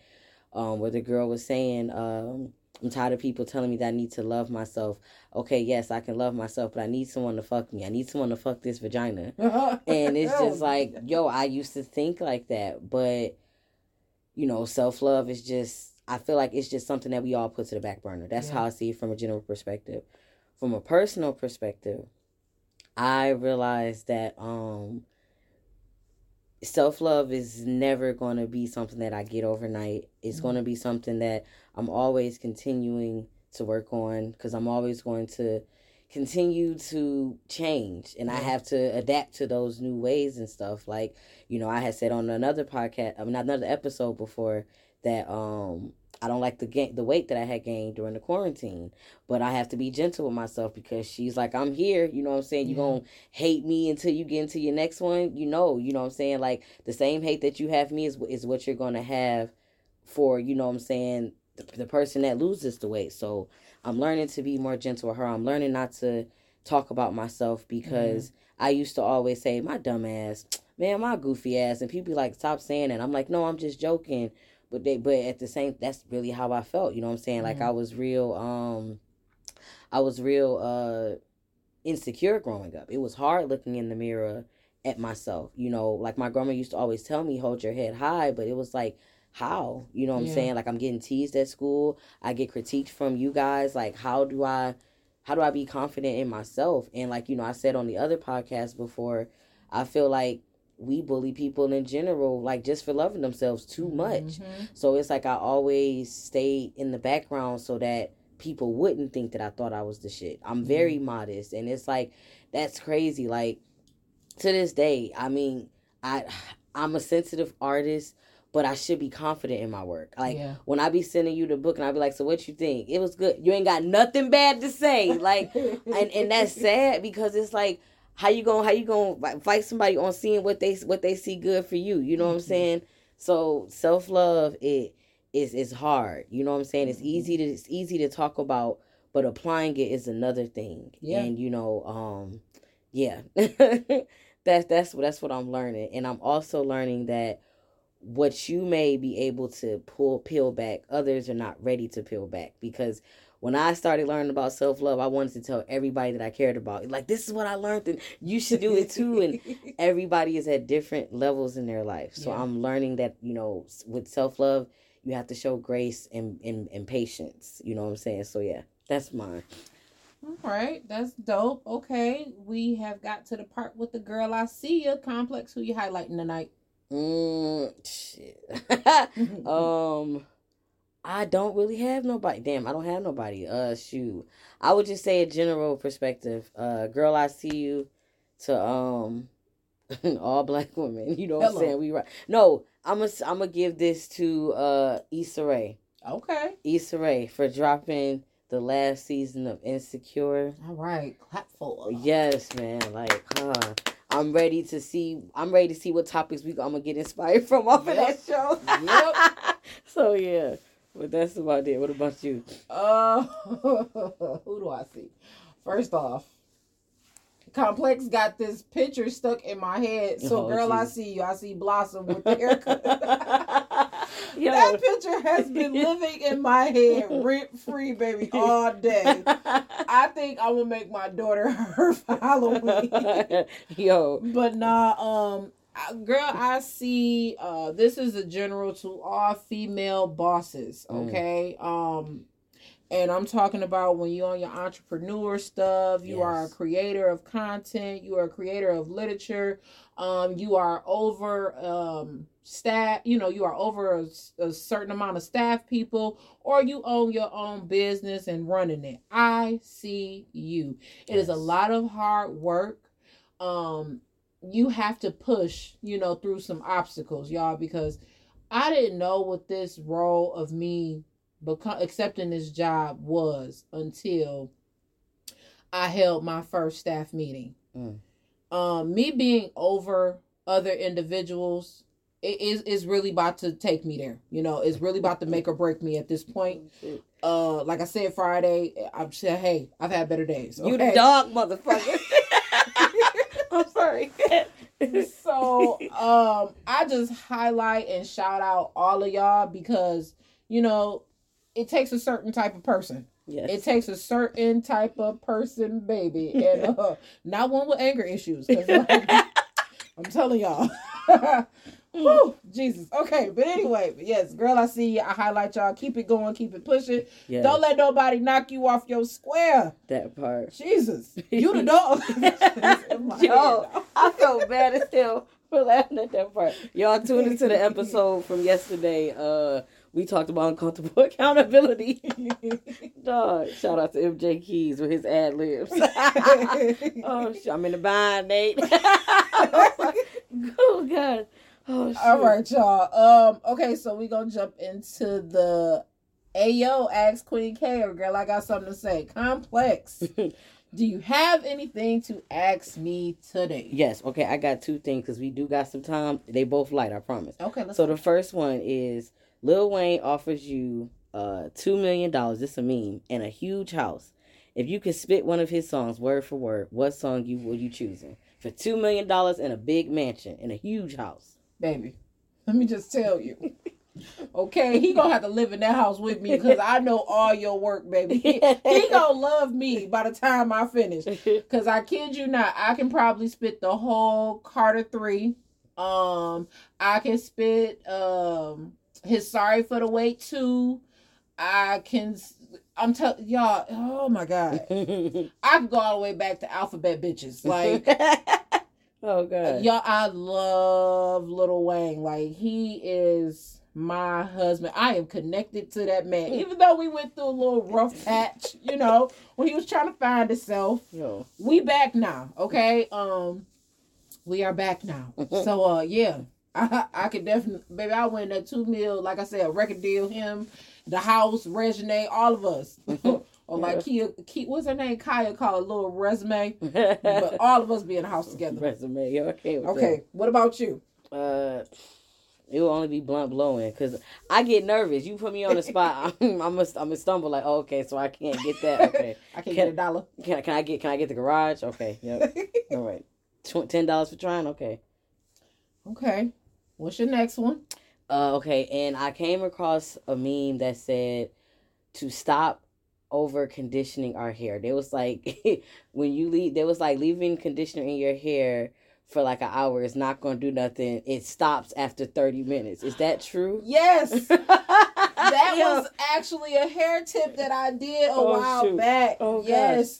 um, where the girl was saying, um, I'm tired of people telling me that I need to love myself. Okay, yes, I can love myself, but I need someone to fuck me. I need someone to fuck this vagina. And it's just like, yo, I used to think like that. But, you know, self-love is just, I feel like it's just something that we all put to the back burner. That's yeah. how I see it from a general perspective. From a personal perspective, I realized that... um. Self-love is never going to be something that I get overnight. It's mm-hmm. going to be something that I'm always continuing to work on because I'm always going to continue to change. And I have to adapt to those new ways and stuff. Like, you know, I had said on another podcast, I mean, another episode before that um, I don't like the ga- the weight that I had gained during the quarantine. But I have to be gentle with myself because she's like, I'm here. You know what I'm saying? You're yeah. going to hate me until you get into your next one. You know, you know what I'm saying? Like, the same hate that you have me is is what you're going to have for, you know what I'm saying, the, the person that loses the weight. So I'm learning to be more gentle with her. I'm learning not to talk about myself because mm-hmm. I used to always say, my dumb ass, man, my goofy ass. And people be like, stop saying that. I'm like, no, I'm just joking. But they, but at the same, that's really how I felt. You know what I'm saying? Mm-hmm. Like, I was real... um. I was real uh, insecure growing up. It was hard looking in the mirror at myself. You know, like my grandma used to always tell me, hold your head high. But it was like, how? You know what yeah. I'm saying? Like, I'm getting teased at school. I get critiqued from you guys. Like, how do I, how do I be confident in myself? And like, you know, I said on the other podcast before, I feel like we bully people in general, like just for loving themselves too much. Mm-hmm. So it's like I always stayed in the background so that people wouldn't think that I thought I was the shit. I'm very mm-hmm. modest, and it's like, that's crazy. Like, to this day, I mean, I, I'm a sensitive artist, but I should be confident in my work. Like, yeah. when I be sending you the book, and I be like, so what you think? It was good. You ain't got nothing bad to say. Like, and, and that's sad, because it's like, how you gonna, how you gonna fight somebody on seeing what they, what they see good for you? You know mm-hmm. what I'm saying? So, self-love, it, Is is hard, you know what I'm saying? It's easy to it's easy to talk about, but applying it is another thing. Yeah. And you know, um, yeah, that's that's what that's what I'm learning, and I'm also learning that what you may be able to pull peel back, others are not ready to peel back. Because when I started learning about self-love, I wanted to tell everybody that I cared about, like, this is what I learned, and you should do it too. And everybody is at different levels in their life, so yeah. I'm learning that, you know, with self-love, you have to show grace and, and, and patience. You know what I'm saying? So, yeah, that's mine. All right. That's dope. Okay. We have got to the part with the girl I see ya. Complex, who you highlighting tonight? Mm, shit. um, I don't really have nobody. Damn, I don't have nobody. Uh, shoot. I would just say a general perspective. Uh, girl, I see you to um all black women. You know what Hello. I'm saying? We right. No. I'm going I'm to give this to uh, Issa Rae. Okay. Issa Rae for dropping the last season of Insecure. All right. Clap for her. Yes, man. Like, huh. I'm ready to see. I'm ready to see what topics we. I'm going to get inspired from off yep. of that show. Yep. So, yeah. But that's about it. What about you? Uh, who do I see? First off, Complex got this picture stuck in my head. So, oh, girl, geez. I see you. I see Blossom with the haircut. Yo. That picture has been living in my head rent-free, baby, all day. I think I will make my daughter her for Halloween. Yo. But nah, um, girl, I see, uh, this is a general to all female bosses, okay? Mm. Um. And I'm talking about when you're on your entrepreneur stuff, you yes. are a creator of content, you are a creator of literature, um, you are over um, staff, you know, you are over a, a certain amount of staff people, or you own your own business and running it. I see you. It yes. is a lot of hard work. Um, you have to push, you know, through some obstacles, y'all, because I didn't know what this role of me Because accepting this job was until I held my first staff meeting. Mm. Um, me being over other individuals it is is really about to take me there. You know, it's really about to make or break me at this point. Uh, like I said, Friday, I'm saying, hey, I've had better days. Okay? You the dog, motherfucker. I'm sorry. So um, I just highlight and shout out all of y'all because, you know, it takes a certain type of person. Yes. It takes a certain type of person, baby. And uh, not one with anger issues. Cause, like, I'm telling y'all. Whew, Jesus. Okay, but anyway, but yes, girl, I see you. I highlight y'all. Keep it going. Keep it pushing. Yes. Don't let nobody knock you off your square. That part. Jesus. You the dog. Yo, head, I feel bad as hell for laughing at that part. Y'all tuned into the episode from yesterday. Uh, We talked about uncomfortable accountability. Dog, shout out to M J Keys with his ad libs. Oh, shit, I'm in the bind, Nate. Oh, God. Oh, shit. All right, y'all. Um, okay, so we gonna jump into the Ayo Ask Queen K, or girl, I got something to say. Complex. Do you have anything to ask me today? Yes. Okay, I got two things because we do got some time. They both light, I promise. Okay. Let's so go. The first one is Lil Wayne offers you uh two million dollars. It's a meme and a huge house. If you could spit one of his songs word for word, what song you will you choosing for two million dollars and a big mansion and a huge house? Baby, let me just tell you. Okay, he gonna have to live in that house with me because I know all your work, baby. He, he gonna love me by the time I finish. Cause I kid you not, I can probably spit the whole Carter three. Um, I can spit um his Sorry for the Wait two. I can. I'm telling y'all. Oh my God, I can go all the way back to Alphabet Bitches. Like. Oh God. Y'all, I love Lil Wayne. Like, he is my husband. I am connected to that man. Even though we went through a little rough patch, you know, when he was trying to find himself. Yo. We back now, okay? Um, we are back now. So uh yeah. I I could definitely, baby, I win that two mil, like I said, a record deal, him, the house, resume, all of us. Or like yeah. Kia, Kia, what's her name? Kaya called a little resume. But all of us be in the house together. Resume, okay. Okay, that. What about you? Uh, it will only be blunt blowing because I get nervous. You put me on the spot, I'm I'm a, I'm a stumble. Like, oh, okay, so I can't get that. Okay, I can't can, get a dollar. Can I can I get can I get the garage? Okay, yep. All right, ten dollars for trying. Okay, okay. What's your next one? Uh, okay, and I came across a meme that said to stop over conditioning our hair. There was like when you leave, there was like leaving conditioner in your hair for like an hour is not going to do nothing. It stops after thirty minutes. Is that true? Yes. That yeah. was actually a hair tip that I did a oh, while shoot. back. Oh, yes. Gosh.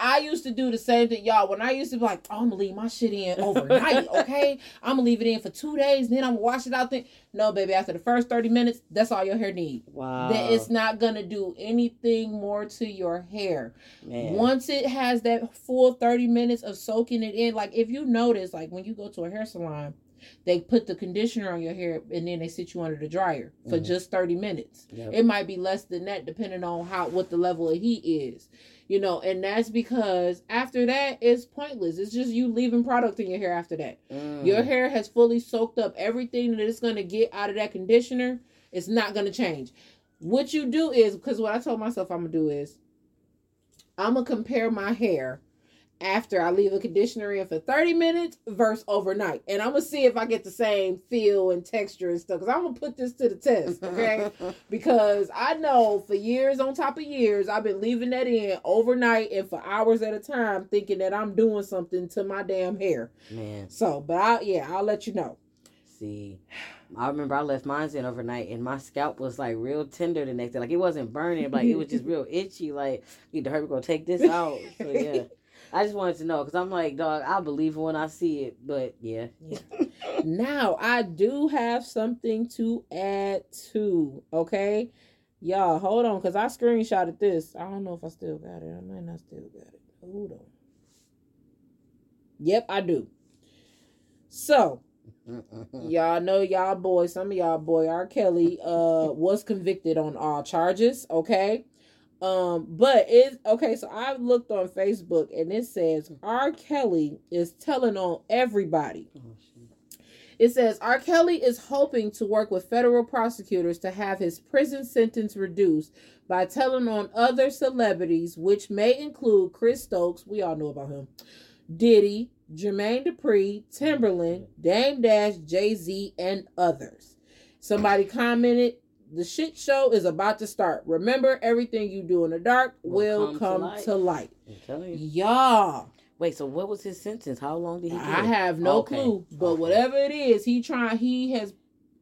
I used to do the same thing, y'all. When I used to be like, oh, I'm going to leave my shit in overnight, okay? I'm going to leave it in for two days, then I'm going to wash it out. Then no, baby, after the first thirty minutes, that's all your hair needs. Wow. Then it's not going to do anything more to your hair. Man. Once it has that full thirty minutes of soaking it in, like if you notice, like when you go to a hair salon, they put the conditioner on your hair and then they sit you under the dryer for mm-hmm. just thirty minutes. Yep. It might be less than that depending on how what the level of heat is. You know, and that's because after that, it's pointless. It's just you leaving product in your hair after that. Mm. Your hair has fully soaked up everything that it's going to get out of that conditioner. It's not going to change. What you do is, because what I told myself I'm going to do is, I'm going to compare my hair after I leave a conditioner in for thirty minutes versus overnight. And I'm going to see if I get the same feel and texture and stuff. Because I'm going to put this to the test, okay? Because I know for years on top of years, I've been leaving that in overnight and for hours at a time thinking that I'm doing something to my damn hair. Man. So, but I yeah, I'll let you know. See, I remember I left mine in overnight and my scalp was like real tender the next day. Like it wasn't burning, like it was just real itchy. Like, you need to hurry up, go take this out. So, yeah. I just wanted to know because I'm like, dog, I believe it when I see it, but yeah. yeah. Now, I do have something to add to, okay? Y'all, hold on because I screenshotted this. I don't know if I still got it. I might not still got it. Hold on. Yep, I do. So, y'all know y'all boy, some of y'all boy, R. Kelly, uh, was convicted on all charges, okay? Um, but it's okay. So I looked on Facebook and it says R. Kelly is telling on everybody. Oh, it says R. Kelly is hoping to work with federal prosecutors to have his prison sentence reduced by telling on other celebrities, which may include Chris Stokes. We all know about him. Diddy, Jermaine Dupri, Timberland, Dame Dash, Jay-Z, and others. Somebody commented, the shit show is about to start. Remember, everything you do in the dark will, will come, come to light. To light. Y'all. Wait, so what was his sentence? How long did he get? I have no okay. clue. But okay. whatever it is, he trying, he has,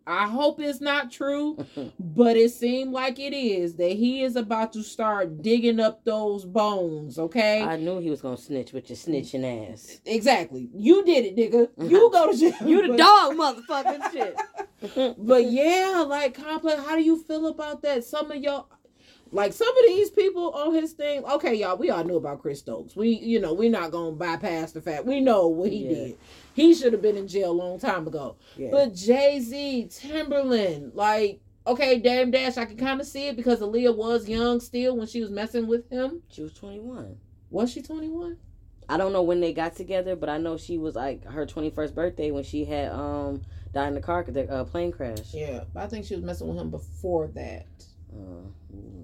I hope it's not true, but it seemed like it is, that he is about to start digging up those bones, okay? I knew he was going to snitch with your snitching ass. Exactly. You did it, nigga. You go to jail. You the dog, motherfucking shit. But yeah, like, Complex, how do you feel about that? Some of y'all... Like, some of these people on his thing, okay, y'all, we all knew about Chris Stokes. We, you know, we're not going to bypass the fact. We know what he yeah. did. He should have been in jail a long time ago. Yeah. But Jay-Z, Timberland, like, okay, Dame Dash, I can kind of see it because Aaliyah was young still when she was messing with him. She was twenty-one. Was she twenty-one? I don't know when they got together, but I know she was, like, her twenty-first birthday when she had um died in the car, the uh, plane crash. Yeah, but I think she was messing with him before that. Uh, yeah.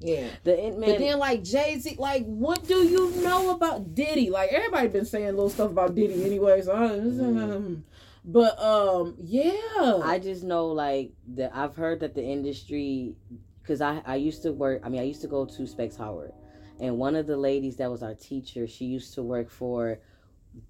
Yeah, the end man. But then, like, Jay-Z, like, what do you know about Diddy? Like, everybody been saying little stuff about Diddy anyway, so I, mm. but um, yeah. I just know, like, that I've heard that the industry, because I, I used to work, I mean, I used to go to Specs Howard, and one of the ladies that was our teacher, she used to work for,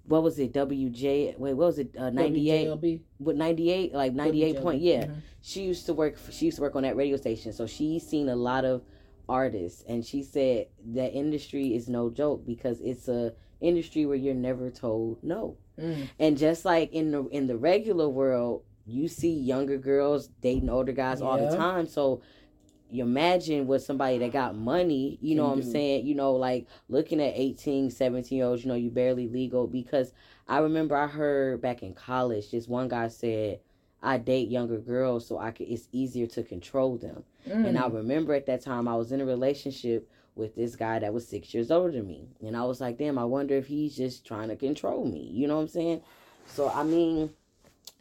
what was it, W J, wait, what was it, uh, ninety-eight? W J L B. With ninety-eight, like, ninety-eight W J L B. Point, yeah. Mm-hmm. She used to work, for, she used to work on that radio station, so she seen a lot of artists, and she said that industry is no joke because it's a industry where you're never told no. Mm. And just like in the in the regular world, you see younger girls dating older guys yeah. all the time. So you imagine with somebody that got money, you know mm-hmm. what I'm saying? You know, like looking at eighteen, seventeen year olds, you know, you barely legal. Because I remember I heard back in college, just one guy said, I date younger girls so I could, it's easier to control them. Mm. And I remember at that time I was in a relationship with this guy that was six years older than me. And I was like, damn, I wonder if he's just trying to control me. You know what I'm saying? So, I mean,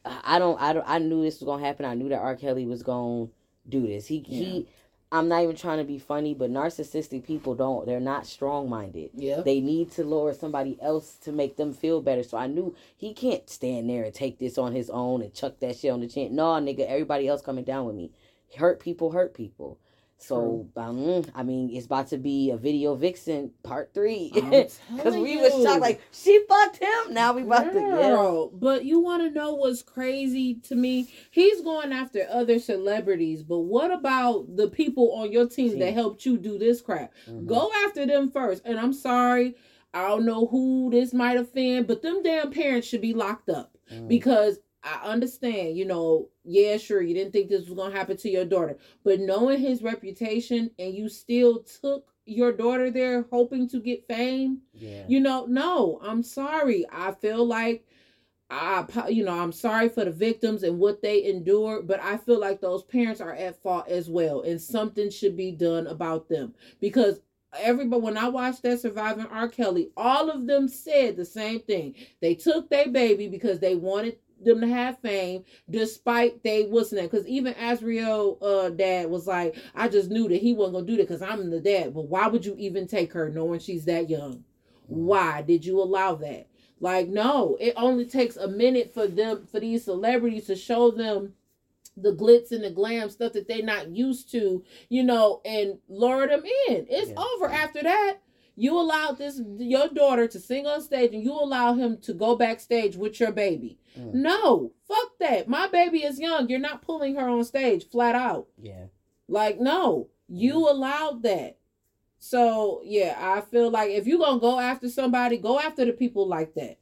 I don't, I don't, I knew this was going to happen. I knew that R. Kelly was going to do this. He, yeah. he, I'm not even trying to be funny, but narcissistic people don't, they're not strong-minded. Yeah. They need to lower somebody else to make them feel better. So I knew he can't stand there and take this on his own and chuck that shit on the chin. No, nigga, everybody else coming down with me. Hurt people hurt people. So, um, I mean, it's about to be a Video Vixen part three. Because we was shocked, like, she fucked him. Now we about Girl, to get But you want to know what's crazy to me? He's going after other celebrities. But what about the people on your team See? that helped you do this crap? Mm-hmm. Go after them first. And I'm sorry, I don't know who this might offend, but them damn parents should be locked up. Mm. Because I understand, you know, yeah, sure, you didn't think this was going to happen to your daughter. But knowing his reputation and you still took your daughter there hoping to get fame, yeah. you know, no, I'm sorry. I feel like, I, you know, I'm sorry for the victims and what they endured, but I feel like those parents are at fault as well. And something should be done about them. Because everybody, when I watched that Surviving R. Kelly, all of them said the same thing. They took their baby because they wanted them to have fame despite they wasn't that, because even Asriel uh dad was like, I just knew that he wasn't gonna do that because I'm the dad. But why would you even take her knowing she's that young? Why did you allow that? Like, no, it only takes a minute for them, for these celebrities to show them the glitz and the glam stuff that they're not used to, you know, and lure them in. It's yeah. over after that. You allowed this, your daughter, to sing on stage, and you allow him to go backstage with your baby. Mm. No, fuck that. My baby is young. You're not pulling her on stage flat out. Yeah. Like, no, you yeah. allowed that. So, yeah, I feel like if you're going to go after somebody, go after the people like that.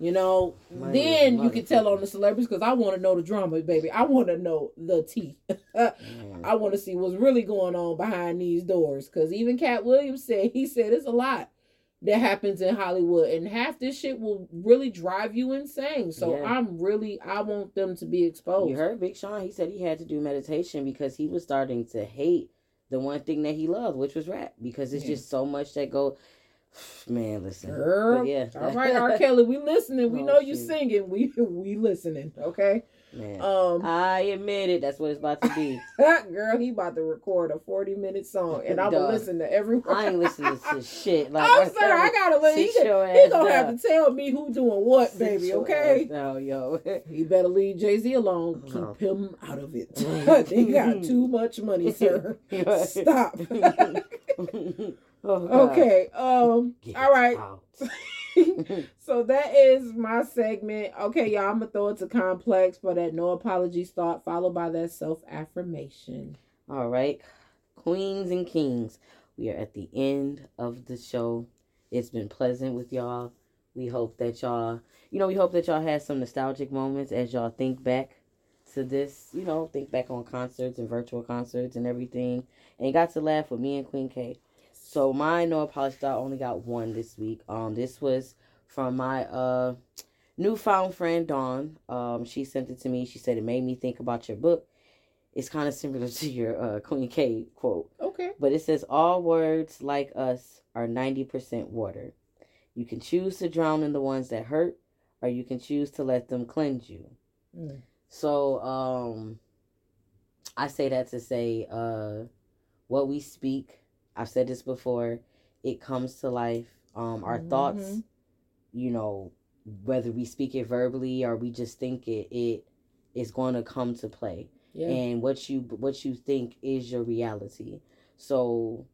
You know, my then my you can tell on the celebrities, because I want to know the drama, baby. I want to know the tea. mm. I want to see what's really going on behind these doors, because even Cat Williams said, he said, it's a lot that happens in Hollywood, and half this shit will really drive you insane. So yeah. I'm really, I want them to be exposed. You heard Big Sean, he said he had to do meditation because he was starting to hate the one thing that he loved, which was rap, because it's yeah. just so much that goes... Man, listen. Girl. Yeah. All right, R. Kelly, we listening. We oh, know you shoot. singing. We we listening, okay? Man, um, I admit it. That's what it's about to be. Girl, he about to record a forty-minute song, and I'm gonna listen to every word. I ain't listening to shit. Like, I'm sorry, I gotta listen. He, he gonna up. have to tell me who doing what, sit baby. Okay. No, yo, he better leave Jay-Z alone. No. Keep him out of it. They got too much money, sir. Stop. Oh, okay. Um. Get all right. So that is my segment. Okay, y'all, I'm gonna throw it to Complex for that no apologies thought, followed by that self-affirmation. All right, queens and kings, we are at the end of the show. It's been pleasant with y'all. We hope that y'all, you know, we hope that y'all had some nostalgic moments as y'all think back to this, you know, think back on concerts and virtual concerts and everything, and got to laugh with me and Queen K. So my no apology thought only got one this week. Um, this was from my uh newfound friend Dawn. Um, she sent it to me. She said it made me think about your book. It's kind of similar to your uh, Queen K quote. Okay. But it says all words like us are ninety percent water. You can choose to drown in the ones that hurt, or you can choose to let them cleanse you. Mm. So um, I say that to say uh, what we speak. I've said this before, it comes to life. Um, our mm-hmm. thoughts, you know, whether we speak it verbally or we just think it, it is going to come to play. Yeah. And what you what you think is your reality. So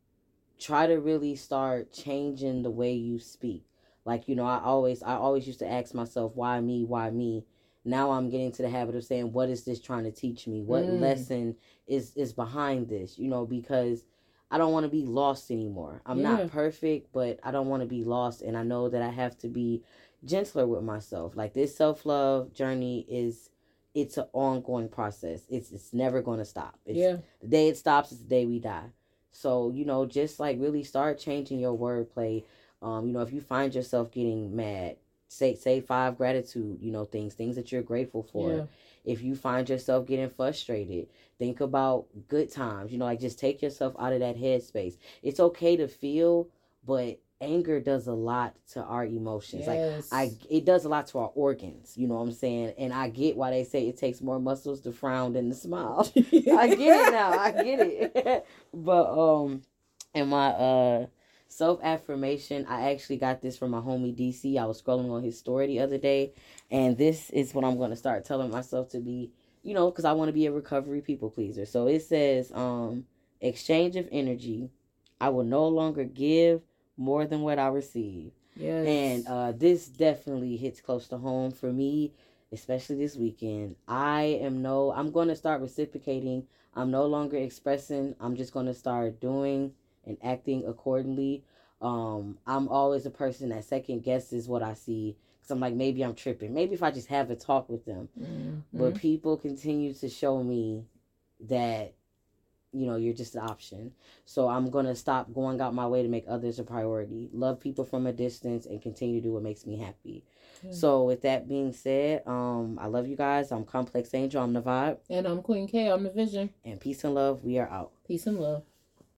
try to really start changing the way you speak. Like, you know, I always I always used to ask myself, why me, why me? Now I'm getting to the habit of saying, what is this trying to teach me? What mm. lesson is, is behind this? You know, because I don't want to be lost anymore. I'm yeah. not perfect, but I don't want to be lost. And I know that I have to be gentler with myself. Like, this self-love journey is, it's an ongoing process. It's it's never going to stop. It's, yeah. The day it stops is the day we die. So, you know, just like really start changing your wordplay. Um, you know, if you find yourself getting mad, say, say five gratitude, you know, things, things that you're grateful for. Yeah. If you find yourself getting frustrated, think about good times. You know, like, just take yourself out of that headspace. It's okay to feel, but anger does a lot to our emotions. Yes. Like, I, it does a lot to our organs. You know what I'm saying? And I get why they say it takes more muscles to frown than to smile. I get it now. I get it. But um, and my uh self-affirmation, I actually got this from my homie D C. I was scrolling on his story the other day, and this is what I'm going to start telling myself to be, you know, because I want to be a recovery people pleaser. So it says, um, exchange of energy. I will no longer give more than what I receive. Yes. And uh, this definitely hits close to home for me, especially this weekend. I am no, I'm going to start reciprocating. I'm no longer expressing. I'm just going to start doing and acting accordingly. Um, I'm always a person that second guesses what I see. Because I'm like, maybe I'm tripping. Maybe if I just have a talk with them. Mm-hmm. But people continue to show me that, you know, you're just an option. So I'm going to stop going out my way to make others a priority. Love people from a distance and continue to do what makes me happy. Yeah. So with that being said, um, I love you guys. I'm Complex Angel. I'm the vibe. And I'm Queen K. I'm the vision. And peace and love. We are out. Peace and love.